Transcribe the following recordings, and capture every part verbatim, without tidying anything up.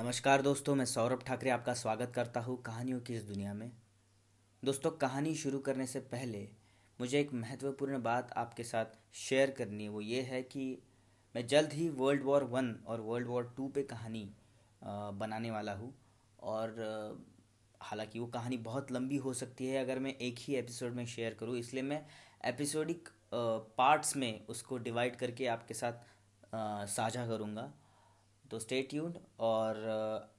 नमस्कार दोस्तों, मैं सौरभ ठाकरे आपका स्वागत करता हूँ कहानियों की इस दुनिया में। दोस्तों, कहानी शुरू करने से पहले मुझे एक महत्वपूर्ण बात आपके साथ शेयर करनी है। वो ये है कि मैं जल्द ही वर्ल्ड वॉर वन और वर्ल्ड वॉर टू पे कहानी बनाने वाला हूँ। और हालांकि वो कहानी बहुत लंबी हो सकती है अगर मैं एक ही एपिसोड में शेयर करूँ, इसलिए मैं एपिसोडिक पार्ट्स में उसको डिवाइड करके आपके साथ साझा करूँगा। तो स्टे ट्यून्ड। और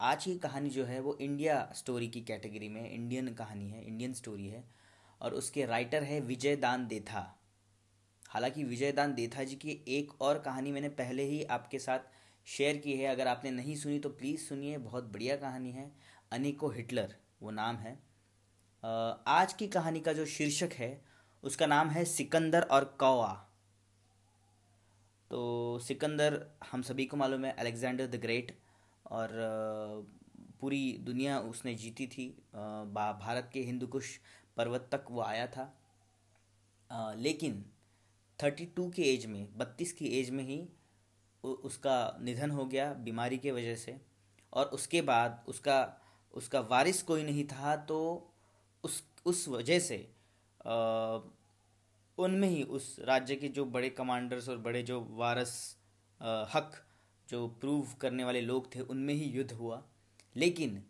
आज की कहानी जो है वो इंडिया स्टोरी की कैटेगरी में इंडियन कहानी है, इंडियन स्टोरी है, और उसके राइटर है विजयदान देथा। हालांकि विजयदान देथा जी की एक और कहानी मैंने पहले ही आपके साथ शेयर की है, अगर आपने नहीं सुनी तो प्लीज़ सुनिए, बहुत बढ़िया कहानी है। अनेको हिटलर वो नाम है। आज की कहानी का जो शीर्षक है उसका नाम है सिकंदर और कौवा। तो सिकंदर हम सभी को मालूम है, अलेक्ज़ेंडर द ग्रेट, और पूरी दुनिया उसने जीती थी। भारत के हिंदुकुश पर्वत तक वो आया था, लेकिन बत्तीस की एज में बत्तीस की एज में ही उसका निधन हो गया बीमारी के वजह से। और उसके बाद उसका उसका वारिस कोई नहीं था, तो उस उस वजह से आ, उनमें ही उस राज्य के जो बड़े कमांडर्स और बड़े जो वारस हक जो प्रूव करने वाले लोग थे, उनमें ही युद्ध हुआ। लेकिन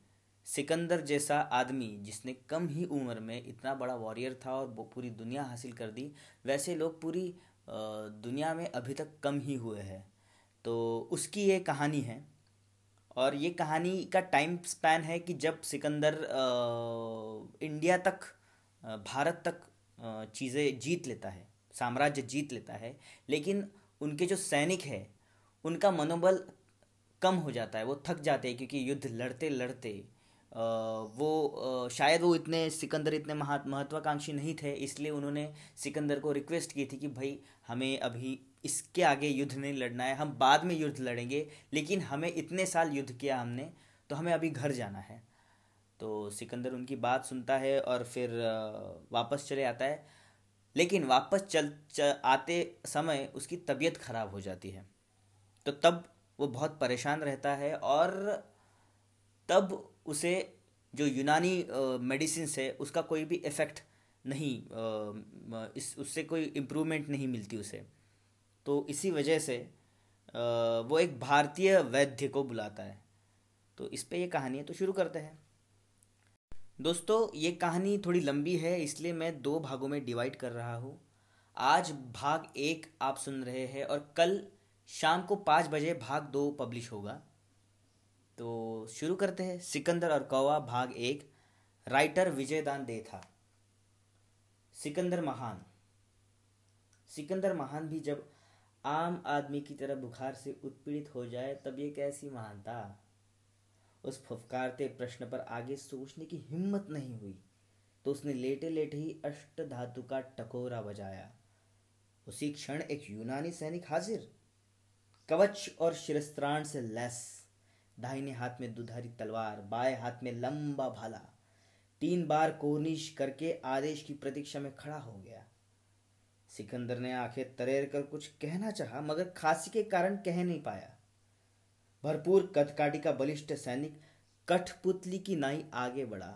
सिकंदर जैसा आदमी जिसने कम ही उम्र में इतना बड़ा वॉरियर था और पूरी दुनिया हासिल कर दी, वैसे लोग पूरी दुनिया में अभी तक कम ही हुए हैं। तो उसकी ये कहानी है। और ये कहानी का टाइम स्पैन है कि जब सिकंदर इंडिया तक, भारत तक चीज़ें जीत लेता है, साम्राज्य जीत लेता है, लेकिन उनके जो सैनिक है उनका मनोबल कम हो जाता है, वो थक जाते हैं। क्योंकि युद्ध लड़ते लड़ते वो शायद वो इतने सिकंदर इतने महत्वाकांक्षी नहीं थे, इसलिए उन्होंने सिकंदर को रिक्वेस्ट की थी कि भाई हमें अभी इसके आगे युद्ध नहीं लड़ना है, हम बाद में युद्ध लड़ेंगे, लेकिन हमें इतने साल युद्ध किया हमने, तो हमें अभी घर जाना है। तो सिकंदर उनकी बात सुनता है और फिर वापस चले आता है। लेकिन वापस चल, चल आते समय उसकी तबीयत ख़राब हो जाती है। तो तब वो बहुत परेशान रहता है, और तब उसे जो यूनानी मेडिसिन है उसका कोई भी इफ़ेक्ट नहीं, आ, इस उससे कोई इम्प्रूवमेंट नहीं मिलती उसे। तो इसी वजह से आ, वो एक भारतीय वैद्य को बुलाता है। तो इस पे ये कहानी है, तो शुरू करते हैं। दोस्तों, ये कहानी थोड़ी लंबी है, इसलिए मैं दो भागों में डिवाइड कर रहा हूँ। आज भाग एक आप सुन रहे हैं, और कल शाम को पाँच बजे भाग दो पब्लिश होगा। तो शुरू करते हैं। सिकंदर और कौवा, भाग एक, राइटर विजयदान देथा। सिकंदर महान। सिकंदर महान भी जब आम आदमी की तरह बुखार से उत्पीड़ित हो जाए, तब ये कैसी महानता। उस फुफकारते प्रश्न पर आगे सोचने की हिम्मत नहीं हुई, तो उसने लेटे लेटे ही अष्ट धातु का टकोरा बजाया। उसी क्षण एक यूनानी सैनिक हाजिर, कवच और शिरस्त्राण से लैस, दाहिने हाथ में दुधारी तलवार, बाएं हाथ में लंबा भाला, तीन बार कोर्निश करके आदेश की प्रतीक्षा में खड़ा हो गया। सिकंदर ने आंखें तरेर कर कुछ कहना चाहा, मगर खांसी के कारण कह नहीं पाया। भरपूर कदकाठी का बलिष्ठ सैनिक कठपुतली की नाई आगे बढ़ा,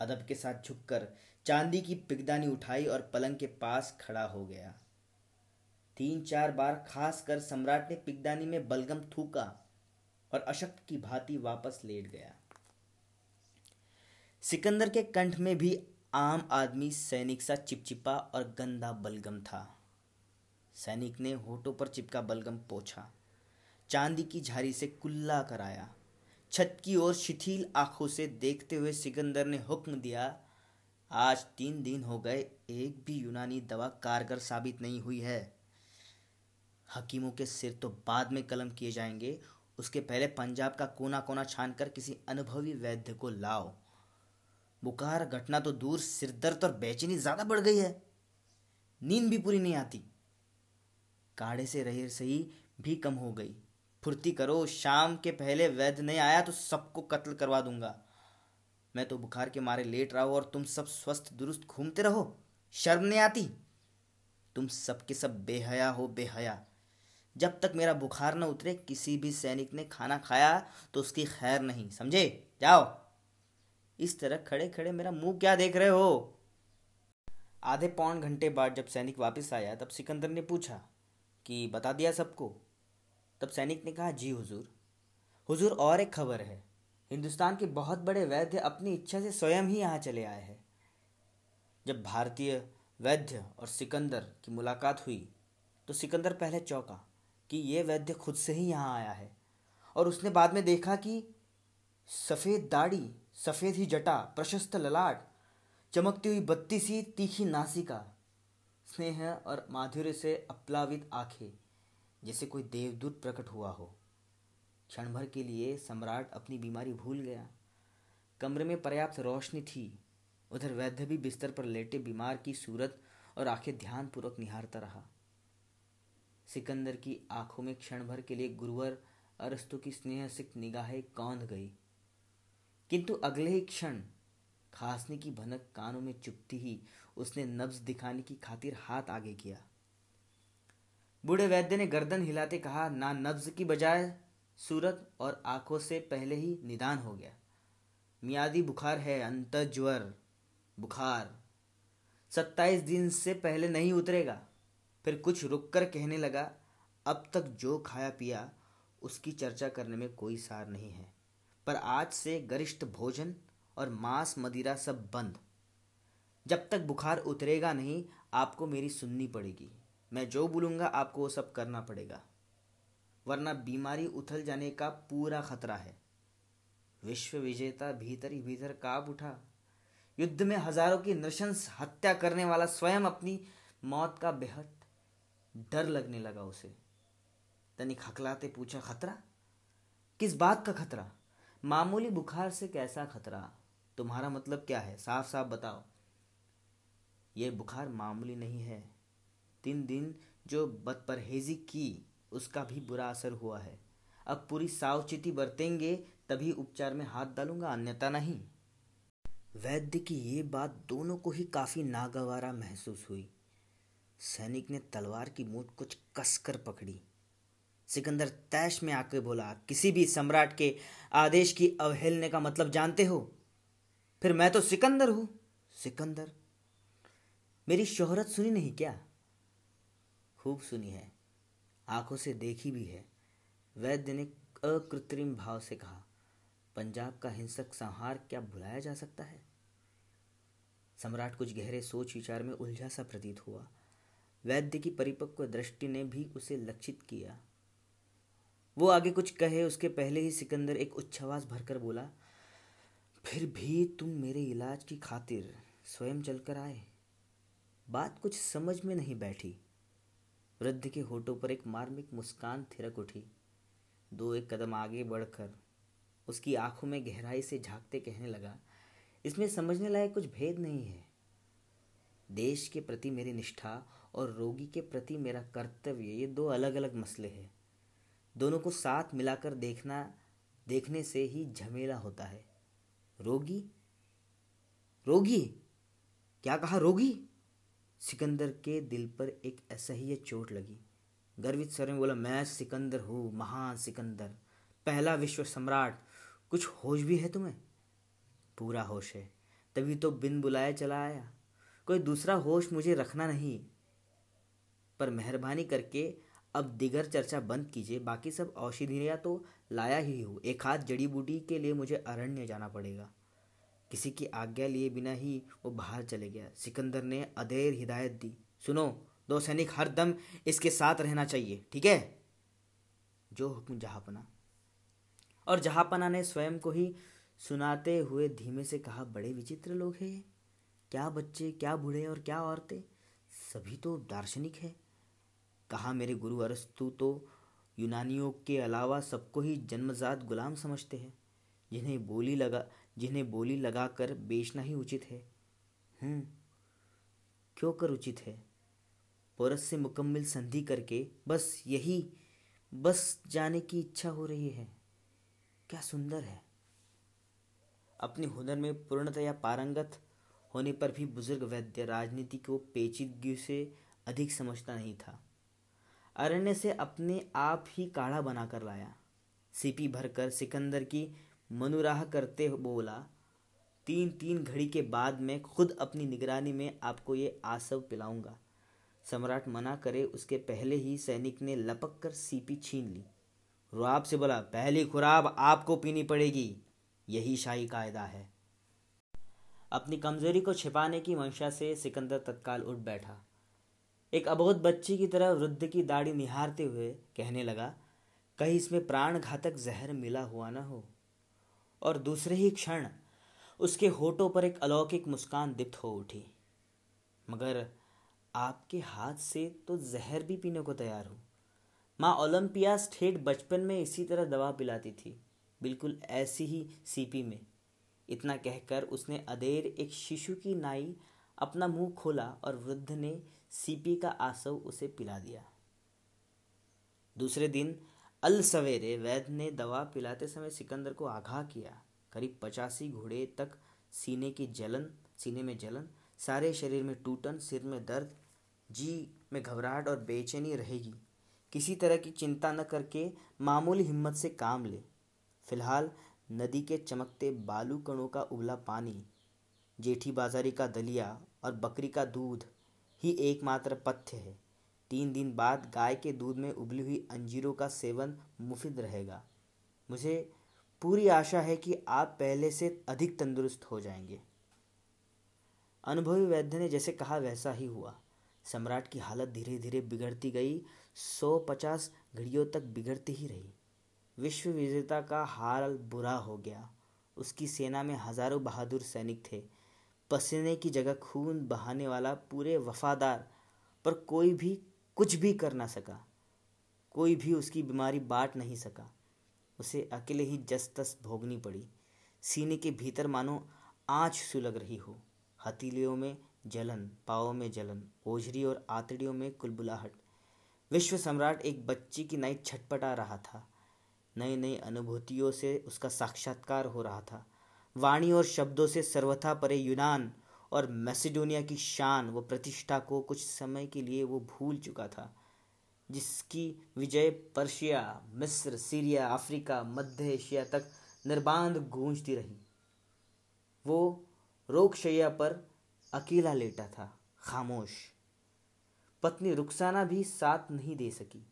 अदब के साथ झुककर चांदी की पिगदानी उठाई और पलंग के पास खड़ा हो गया। तीन चार बार खास कर सम्राट ने पिगदानी में बलगम थूका और अशक्त की भांति वापस लेट गया। सिकंदर के कंठ में भी आम आदमी सैनिक सा चिपचिपा और गंदा बलगम था। सैनिक ने होठों पर चिपका बलगम पोंछा, चांदी की झाड़ी से कुल्ला कराया। छत की ओर शिथिल आंखों से देखते हुए सिकंदर ने हुक्म दिया, आज तीन दिन हो गए, एक भी यूनानी दवा कारगर साबित नहीं हुई है। हकीमों के सिर तो बाद में कलम किए जाएंगे, उसके पहले पंजाब का कोना कोना छानकर किसी अनुभवी वैद्य को लाओ। बुखार घटना तो दूर, सिरदर्द और बेचैनी ज्यादा बढ़ गई है, नींद भी पूरी नहीं आती, काढ़े से रही सही भी कम हो गई। फुर्ती करो, शाम के पहले वैद्य नहीं आया तो सबको कत्ल करवा दूंगा। मैं तो बुखार के मारे लेट रहा हूं और तुम सब स्वस्थ दुरुस्त घूमते रहो, शर्म नहीं आती। तुम सबके सब बेहया हो, बेहया। जब तक मेरा बुखार न उतरे, किसी भी सैनिक ने खाना खाया तो उसकी खैर नहीं, समझे? जाओ। इस तरह खड़े खड़े मेरा मुंह क्या देख रहे हो? आधे पौन घंटे बाद जब सैनिक वापस आया तब सिकंदर ने पूछा कि बता दिया सबको? तब सैनिक ने कहा, जी हुजूर। हुजूर, और एक खबर है, हिंदुस्तान के बहुत बड़े वैद्य अपनी इच्छा से स्वयं ही यहाँ चले आए हैं। जब भारतीय वैद्य और सिकंदर की मुलाकात हुई तो सिकंदर पहले चौंका कि ये वैद्य खुद से ही यहाँ आया है, और उसने बाद में देखा कि सफ़ेद दाढ़ी, सफ़ेद ही जटा, प्रशस्त ललाट, चमकती हुई बत्तीस ही तीखी नासिका, स्नेह और माधुर्य से अप्लावित आंखें, जैसे कोई देवदूत प्रकट हुआ हो। क्षण भर के लिए सम्राट अपनी बीमारी भूल गया। कमरे में पर्याप्त रोशनी थी। उधर वैद्य भी बिस्तर पर लेटे बीमार की सूरत और आंखें ध्यानपूर्वक निहारता रहा। सिकंदर की आंखों में क्षण भर के लिए गुरुवर अरस्तु की स्नेहसिक्त निगाहें कौंध गई, किंतु अगले ही क्षण खांसने की भनक कानों में चुभती ही उसने नब्ज दिखाने की खातिर हाथ आगे किया। बूढ़े वैद्य ने गर्दन हिलाते कहा, ना, नब्ज की बजाय सूरत और आंखों से पहले ही निदान हो गया। मियादी बुखार है, अंतज्वर बुखार, सत्ताईस दिन से पहले नहीं उतरेगा। फिर कुछ रुककर कहने लगा, अब तक जो खाया पिया उसकी चर्चा करने में कोई सार नहीं है, पर आज से गरिष्ठ भोजन और मांस मदिरा सब बंद। जब तक बुखार उतरेगा नहीं, आपको मेरी सुननी पड़ेगी। मैं जो बोलूँगा आपको वो सब करना पड़ेगा, वरना बीमारी उथल जाने का पूरा खतरा है। विश्व विजेता भीतर ही भीतर कांप उठा। युद्ध में हजारों की नृशंस हत्या करने वाला स्वयं अपनी मौत का बेहद डर लगने लगा उसे। तनिक हकलाते पूछा, खतरा? किस बात का खतरा? मामूली बुखार से कैसा खतरा? तुम्हारा मतलब क्या है? साफ साफ बताओ। यह बुखार मामूली नहीं है। तीन दिन जो बदपरहेजी की उसका भी बुरा असर हुआ है। अब पूरी सावचेती बरतेंगे तभी उपचार में हाथ डालूंगा, अन्यथा नहीं। वैद्य की ये बात दोनों को ही काफी नागवारा महसूस हुई। सैनिक ने तलवार की मूठ कुछ कसकर पकड़ी। सिकंदर तैश में आकर बोला, किसी भी सम्राट के आदेश की अवहेलने का मतलब जानते हो? फिर मैं तो सिकंदर हूं। सिकंदर? मेरी शोहरत सुनी नहीं क्या? खूब सुनी है, आंखों से देखी भी है, वैद्य ने अकृत्रिम भाव से कहा। पंजाब का हिंसक संहार क्या भुलाया जा सकता है? सम्राट कुछ गहरे सोच विचार में उलझा सा प्रतीत हुआ। वैद्य की परिपक्व दृष्टि ने भी उसे लक्षित किया। वो आगे कुछ कहे उसके पहले ही सिकंदर एक उच्छ्वास भरकर बोला, फिर भी तुम मेरे इलाज की खातिर स्वयं चलकर आए। बात कुछ समझ में नहीं बैठी। वृद्ध के होठों पर एक मार्मिक मुस्कान थिरक उठी। दो एक कदम आगे बढ़कर उसकी आंखों में गहराई से झांकते कहने लगा, इसमें समझने लायक कुछ भेद नहीं है। देश के प्रति मेरी निष्ठा और रोगी के प्रति मेरा कर्तव्य, ये दो अलग अलग मसले हैं। दोनों को साथ मिलाकर देखना देखने से ही झमेला होता है। रोगी? रोगी? क्या कहा, रोगी? सिकंदर के दिल पर एक असह्य चोट लगी। गर्वित स्वर में बोला, मैं सिकंदर हूँ, महान सिकंदर, पहला विश्व सम्राट। कुछ होश भी है तुम्हें? पूरा होश है, तभी तो बिन बुलाए चला आया। कोई दूसरा होश मुझे रखना नहीं, पर मेहरबानी करके अब दिगर चर्चा बंद कीजिए। बाकी सब औषधियाँ तो लाया ही हूँ, एक हाथ जड़ी बूटी के लिए मुझे अरण्य जाना पड़ेगा। किसी की आज्ञा लिए बिना ही वो बाहर चले गया। सिकंदर ने अधेर हिदायत दी, सुनो, दो सैनिक हर दम इसके साथ रहना चाहिए, ठीक है? जो हुक्म जहाँपना। और जहाँपना ने स्वयं को ही सुनाते हुए धीमे से कहा, बड़े विचित्र लोग हैं, क्या बच्चे, क्या बूढ़े और क्या औरतें, सभी तो दार्शनिक है। कहा, मेरे गुरु अरस्तु तो यूनानियों के अलावा सबको ही जन्मजात गुलाम समझते हैं, जिन्हें बोली लगा जिन्हें बोली लगा कर बेचना ही उचित है। हम्म, क्यों कर उचित है? पोरस से मुकम्मल संधि करके बस यही बस जाने की इच्छा हो रही है। क्या सुंदर है! अपने हुनर में पूर्णतया पारंगत होने पर भी बुजुर्ग वैद्य राजनीति को पेचीदगी से अधिक समझता नहीं था। अरण्य से अपने आप ही काढ़ा बनाकर लाया। सीपी भरकर सिकंदर की मनुराह करते बोला, तीन तीन घड़ी के बाद मैं खुद अपनी निगरानी में आपको ये आसव पिलाऊंगा। सम्राट मना करे उसके पहले ही सैनिक ने लपक कर सीपी छीन ली। रुआब से बोला, पहली खुराब आपको पीनी पड़ेगी, यही शाही कायदा है। अपनी कमजोरी को छिपाने की मंशा से सिकंदर तत्काल उठ बैठा। एक अबोध बच्चे की तरह वृद्ध की दाढ़ी निहारते हुए कहने लगा, कहीं इसमें प्राण घातक जहर मिला हुआ न हो। और दूसरे ही क्षण उसके होठों पर एक अलौकिक मुस्कान दीप्त हो उठी। मगर आपके हाथ से तो जहर भी पीने को तैयार हूँ। माँ ओलंपिया ठेठ बचपन में इसी तरह दवा पिलाती थी, बिल्कुल ऐसी ही सीपी में। इतना कहकर उसने अधेर एक शिशु की नाई अपना मुंह खोला और वृद्ध ने सीपी का आसव उसे पिला दिया। दूसरे दिन अल सवेरे वैद्य ने दवा पिलाते समय सिकंदर को आगाह किया। करीब पचासी घोड़े तक सीने की जलन, सीने में जलन, सारे शरीर में टूटन, सिर में दर्द, जी में घबराहट और बेचैनी रहेगी। किसी तरह की चिंता न करके मामूली हिम्मत से काम ले। फिलहाल नदी के चमकते बालू कणों का उबला पानी, जेठी बाजारी का दलिया और बकरी का दूध ही एकमात्र पथ्य है। तीन दिन बाद गाय के दूध में उबली हुई अंजीरों का सेवन मुफीद रहेगा। मुझे पूरी आशा है कि आप पहले से अधिक तंदुरुस्त हो जाएंगे। अनुभवी वैद्य ने जैसे कहा वैसा ही हुआ। सम्राट की हालत धीरे धीरे बिगड़ती गई, सौ पचास घड़ियों तक बिगड़ती ही रही। विश्व विजेता का हाल बुरा हो गया। उसकी सेना में हजारों बहादुर सैनिक थे। पसीने की जगह खून बहाने वाला पूरे वफादार, पर कोई भी कुछ भी कर ना सका। कोई भी उसकी बीमारी बांट नहीं सका। उसे अकेले ही जस तस भोगनी पड़ी। सीने के भीतर मानो आँच सुलग रही हो। हथेलियों में जलन, पाँवों में जलन, ओझरी और आतड़ियों में कुलबुलाहट। विश्व सम्राट एक बच्चे की नाई छटपटा रहा था। नई नई अनुभूतियों से उसका साक्षात्कार हो रहा था। वाणी और शब्दों से सर्वथा परे यूनान और मैसेडोनिया की शान व प्रतिष्ठा को कुछ समय के लिए वो भूल चुका था, जिसकी विजय पर्शिया, मिस्र, सीरिया, अफ्रीका, मध्य एशिया तक निर्बाध गूंजती रही। वो रोगशैया पर अकेला लेटा था, खामोश। पत्नी रुक्साना भी साथ नहीं दे सकी।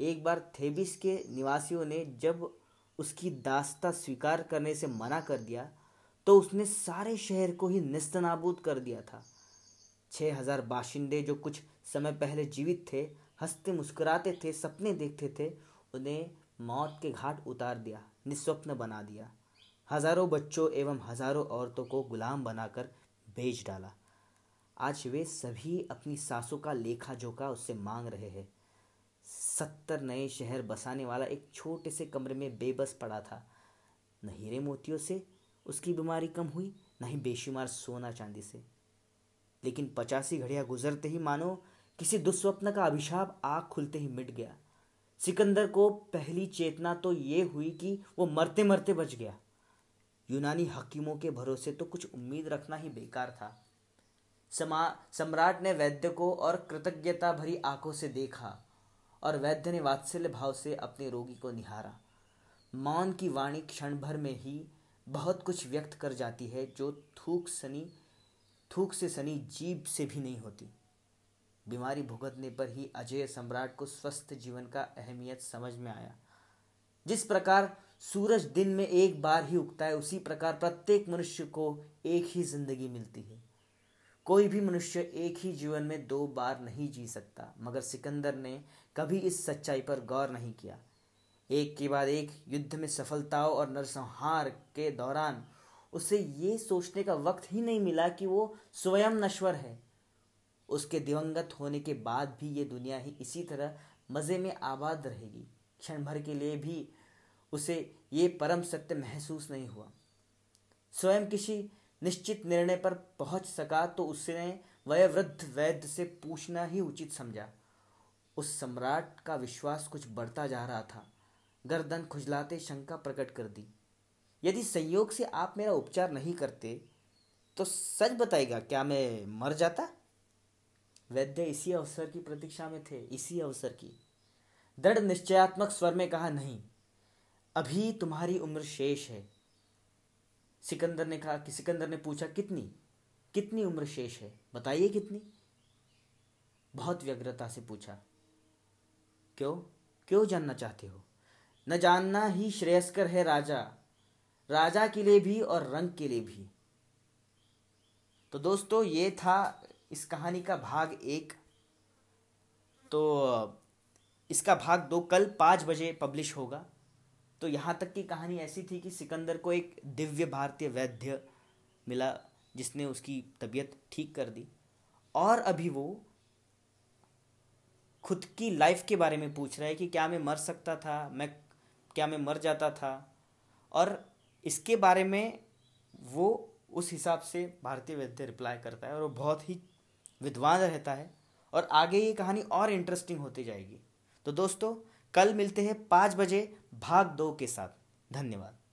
एक बार थेबिस के निवासियों ने जब उसकी दास्ता स्वीकार करने से मना कर दिया तो उसने सारे शहर को ही नेस्तनाबूद कर दिया था। छः हजार बाशिंदे जो कुछ समय पहले जीवित थे, हंसते मुस्कुराते थे, सपने देखते थे, उन्हें मौत के घाट उतार दिया, निस्वप्न बना दिया। हजारों बच्चों एवं हजारों औरतों को गुलाम बनाकर बेच डाला। आज वे सभी अपनी सासों का लेखा जोखा उससे मांग रहे हैं। सत्तर नए शहर बसाने वाला एक छोटे से कमरे में बेबस पड़ा था। न हीरे मोतियों से उसकी बीमारी कम हुई, न ही बेशुमार सोना चांदी से, लेकिन पचासी घड़ियां गुजरते ही मानो किसी दुस्वप्न का अभिशाप आग खुलते ही मिट गया। सिकंदर को पहली चेतना तो ये हुई कि वो मरते मरते बच गया। यूनानी हकीमों के भरोसे तो कुछ उम्मीद रखना ही बेकार था। समा सम्राट ने वैद्य को और कृतज्ञता भरी आंखों से देखा और वैद्य ने वात्सल्य भाव से अपने रोगी को निहारा। मौन की वाणी क्षण भर में ही बहुत कुछ व्यक्त कर जाती है, जो थूक सनी थूक से सनी जीभ से भी नहीं होती। बीमारी भुगतने पर ही अजय सम्राट को स्वस्थ जीवन का अहमियत समझ में आया। जिस प्रकार सूरज दिन में एक बार ही उगता है, उसी प्रकार प्रत्येक मनुष्य को एक ही जिंदगी मिलती है। कोई भी मनुष्य एक ही जीवन में दो बार नहीं जी सकता, मगर सिकंदर ने कभी इस सच्चाई पर गौर नहीं किया। एक के बाद एक युद्ध में सफलताओं और नरसंहार के दौरान उसे ये सोचने का वक्त ही नहीं मिला कि वो स्वयं नश्वर है। उसके दिवंगत होने के बाद भी ये दुनिया ही इसी तरह मज़े में आबाद रहेगी। क्षण भर के लिए भी उसे ये परम सत्य महसूस नहीं हुआ। स्वयं किसी निश्चित निर्णय पर पहुंच सका तो उसने वयोवृद्ध वैद्य से पूछना ही उचित समझा। उस सम्राट का विश्वास कुछ बढ़ता जा रहा था। गर्दन खुजलाते शंका प्रकट कर दी, यदि संयोग से आप मेरा उपचार नहीं करते तो सच बताइएगा, क्या मैं मर जाता? वैद्य इसी अवसर की प्रतीक्षा में थे, इसी अवसर की। दृढ़ निश्चयात्मक स्वर में कहा, नहीं, अभी तुम्हारी उम्र शेष है। सिकंदर ने कहा कि सिकंदर ने पूछा, कितनी कितनी उम्र शेष है, बताइए कितनी। बहुत व्यग्रता से पूछा, क्यों क्यों जानना चाहते हो? न जानना ही श्रेयस्कर है राजा, राजा के लिए भी और रंग के लिए भी। तो दोस्तों, ये था इस कहानी का भाग एक। तो इसका भाग दो कल पाँच बजे पब्लिश होगा। तो यहाँ तक की कहानी ऐसी थी कि सिकंदर को एक दिव्य भारतीय वैद्य मिला जिसने उसकी तबीयत ठीक कर दी, और अभी वो खुद की लाइफ के बारे में पूछ रहा है कि क्या मैं मर सकता था, मैं क्या मैं मर जाता था, और इसके बारे में वो उस हिसाब से भारतीय वैद्य रिप्लाई करता है, और वो बहुत ही विद्वान रहता है। और आगे ये कहानी और इंटरेस्टिंग होती जाएगी। तो दोस्तों, कल मिलते हैं पाँच बजे भाग दो के साथ। धन्यवाद।